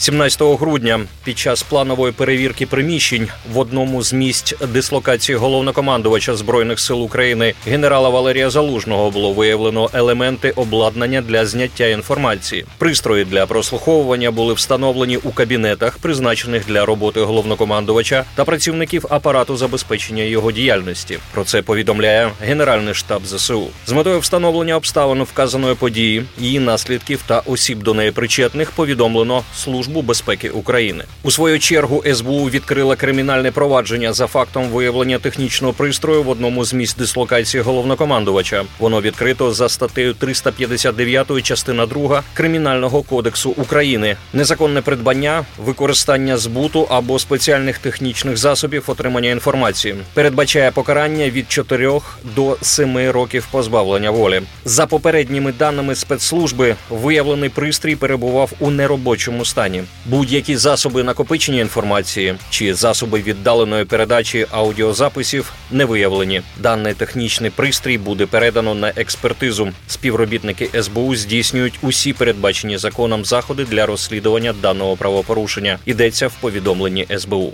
«17 грудня під час планової перевірки приміщень в одному з місць дислокації головнокомандувача Збройних сил України генерала Валерія Залужного було виявлено елементи обладнання для зняття інформації. Пристрої для прослуховування були встановлені у кабінетах, призначених для роботи головнокомандувача та працівників апарату забезпечення його діяльності. Про це повідомляє Генеральний штаб ЗСУ. З метою встановлення обставин вказаної події, її наслідків та осіб до неї причетних повідомлено службу безпеки України. У свою чергу СБУ відкрила кримінальне провадження за фактом виявлення технічного пристрою в одному з місць дислокації головнокомандувача. Воно відкрито за статтею 359 частина 2 Кримінального кодексу України. Незаконне придбання, використання збуту або спеціальних технічних засобів отримання інформації. Передбачає покарання від 4 до 7 років позбавлення волі. За попередніми даними спецслужби, виявлений пристрій перебував у неробочому стані. Будь-які засоби накопичення інформації чи засоби віддаленої передачі аудіозаписів не виявлені. Даний технічний пристрій буде передано на експертизу. Співробітники СБУ здійснюють усі передбачені законом заходи для розслідування даного правопорушення. Йдеться в повідомленні СБУ.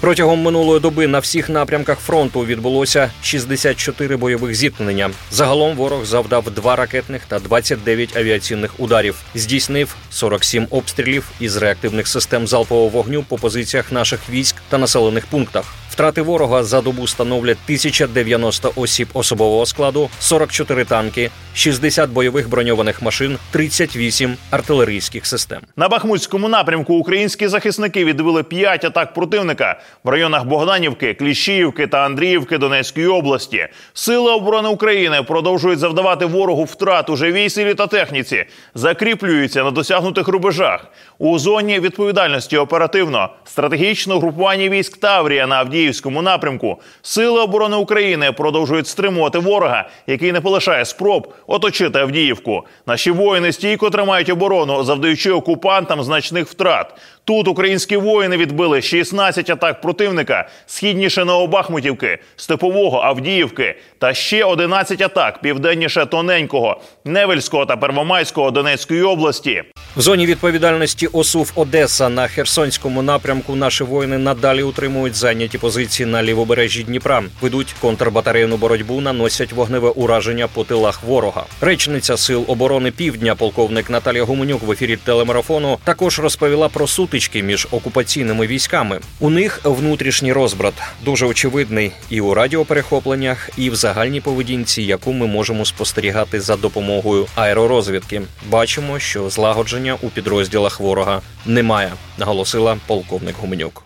Протягом минулої доби на всіх напрямках фронту відбулося 64 бойових зіткнення. Загалом ворог завдав 2 ракетних та 29 авіаційних ударів. Здійснив 47 обстрілів із реактивних систем залпового вогню по позиціях наших військ та населених пунктах. Втрати ворога за добу становлять 1090 осіб особового складу, 44 танки, 60 бойових броньованих машин, 38 артилерійських систем. На Бахмутському напрямку українські захисники відбили 5 атак противника в районах Богданівки, Кліщіївки та Андріївки Донецької області. Сили оборони України продовжують завдавати ворогу втрат у живій силі та техніці, закріплюються на досягнутих рубежах. У зоні відповідальності оперативно стратегічне угрупування військ Таврія на Авдіївському напрямку Сили оборони України продовжують стримувати ворога, який не полишає спроб оточити Авдіївку. Наші воїни стійко тримають оборону, завдаючи окупантам значних втрат. Тут українські воїни відбили 16 атак противника східніше Новобахмутівки, Степового, Авдіївки та ще 11 атак південніше Тоненького, Невельського та Первомайського Донецької області. В зоні відповідальності ОСУВ Одеса на Херсонському напрямку наші воїни надалі утримують зайняті позиції на лівобережжі Дніпра, ведуть контрбатарейну боротьбу, наносять вогневе ураження по тилах ворога. Речниця Сил оборони Півдня, полковник Наталія Гуменюк в ефірі телемарафону також розповіла про сутички між окупаційними військами. У них внутрішній розбрат дуже очевидний і у радіоперехопленнях, і в загальній поведінці, яку ми можемо спостерігати за допомогою аеророзвідки. Бачимо, що злагодження у підрозділах ворога немає, наголосила полковник Гуменюк.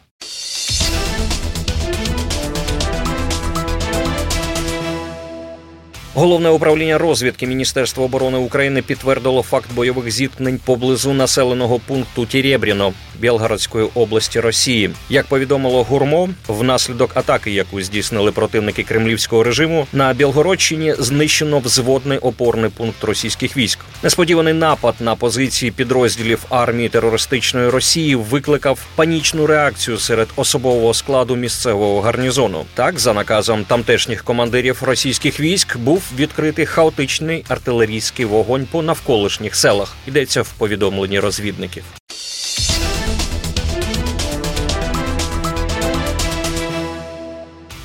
Головне управління розвідки Міністерства оборони України підтвердило факт бойових зіткнень поблизу населеного пункту Тєрєбрєно Бєлгородської області Росії. Як повідомило ГУРМО, внаслідок атаки, яку здійснили противники кремлівського режиму, на Бєлгородщині знищено взводний опорний пункт російських військ. Несподіваний напад на позиції підрозділів армії терористичної Росії викликав панічну реакцію серед особового складу місцевого гарнізону. Так, за наказом тамтешніх командирів російських військ, був відкритий хаотичний артилерійський вогонь по навколишніх селах, йдеться в повідомленні розвідників.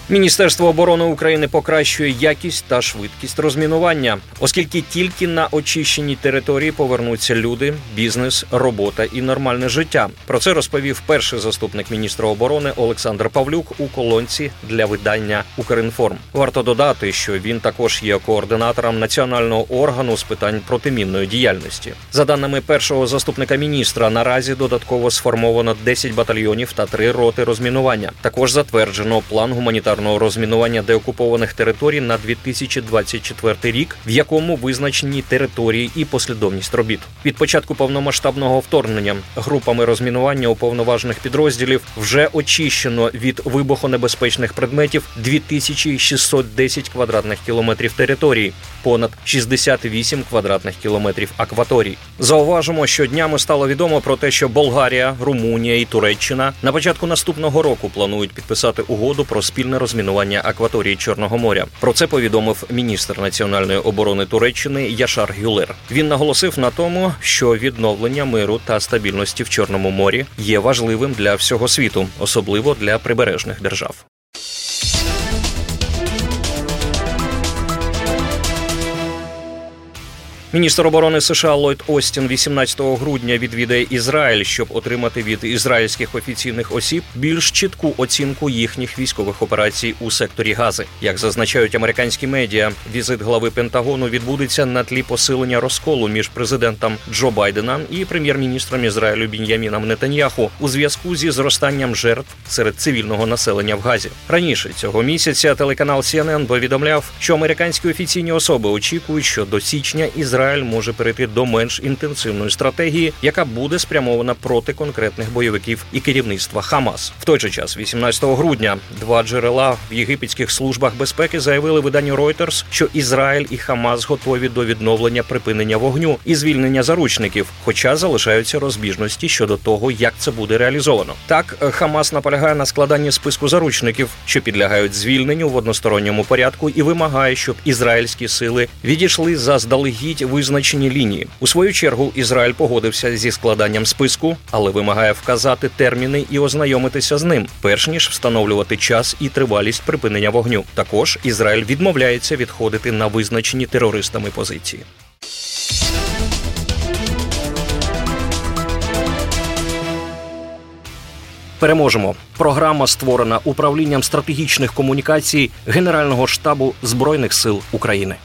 Міністерство оборони України покращує якість та швидкість розмінування, оскільки тільки на очищеній території повернуться люди, бізнес, робота і нормальне життя. Про це розповів перший заступник міністра оборони Олександр Павлюк у колонці для видання «Укрінформ». Варто додати, що він також є координатором національного органу з питань протимінної діяльності. За даними першого заступника міністра, наразі додатково сформовано 10 батальйонів та 3 роти розмінування. Також затверджено план гуманітарного гуманітарного розмінування деокупованих територій на 2024 рік, в якому визначені території і послідовність робіт. Від початку повномасштабного вторгнення групами розмінування уповноважених підрозділів вже очищено від вибухонебезпечних предметів 2610 квадратних кілометрів території, понад 68 квадратних кілометрів акваторій. Зауважимо, що днями стало відомо про те, що Болгарія, Румунія і Туреччина на початку наступного року планують підписати угоду про спільне розмінування акваторії Чорного моря. Про це повідомив міністр національної оборони Туреччини Яшар Гюлер. Він наголосив на тому, що відновлення миру та стабільності в Чорному морі є важливим для всього світу, особливо для прибережних держав. Міністр оборони США Ллойд Остін 18 грудня відвідає Ізраїль, щоб отримати від ізраїльських офіційних осіб більш чітку оцінку їхніх військових операцій у секторі Гази. Як зазначають американські медіа, візит глави Пентагону відбудеться на тлі посилення розколу між президентом Джо Байденом і прем'єр-міністром Ізраїлю Бін'яміном Нетаньяху у зв'язку зі зростанням жертв серед цивільного населення в Газі. Раніше цього місяця телеканал CNN повідомляв, що американські офіційні особи очікують, що до січня Ізраїль може перейти до менш інтенсивної стратегії, яка буде спрямована проти конкретних бойовиків і керівництва ХАМАС. В той же час, 18 грудня, два джерела в єгипетських службах безпеки заявили виданню Reuters, що Ізраїль і ХАМАС готові до відновлення припинення вогню і звільнення заручників, хоча залишаються розбіжності щодо того, як це буде реалізовано. Так, ХАМАС наполягає на складанні списку заручників, що підлягають звільненню в односторонньому порядку, і вимагає, щоб ізраїльські сили відійшли заздалегідь визначені лінії. У свою чергу, Ізраїль погодився зі складанням списку, але вимагає вказати терміни і ознайомитися з ним, перш ніж встановлювати час і тривалість припинення вогню. Також Ізраїль відмовляється відходити на визначені терористами позиції. Переможемо. Програма створена управлінням стратегічних комунікацій Генерального штабу Збройних сил України.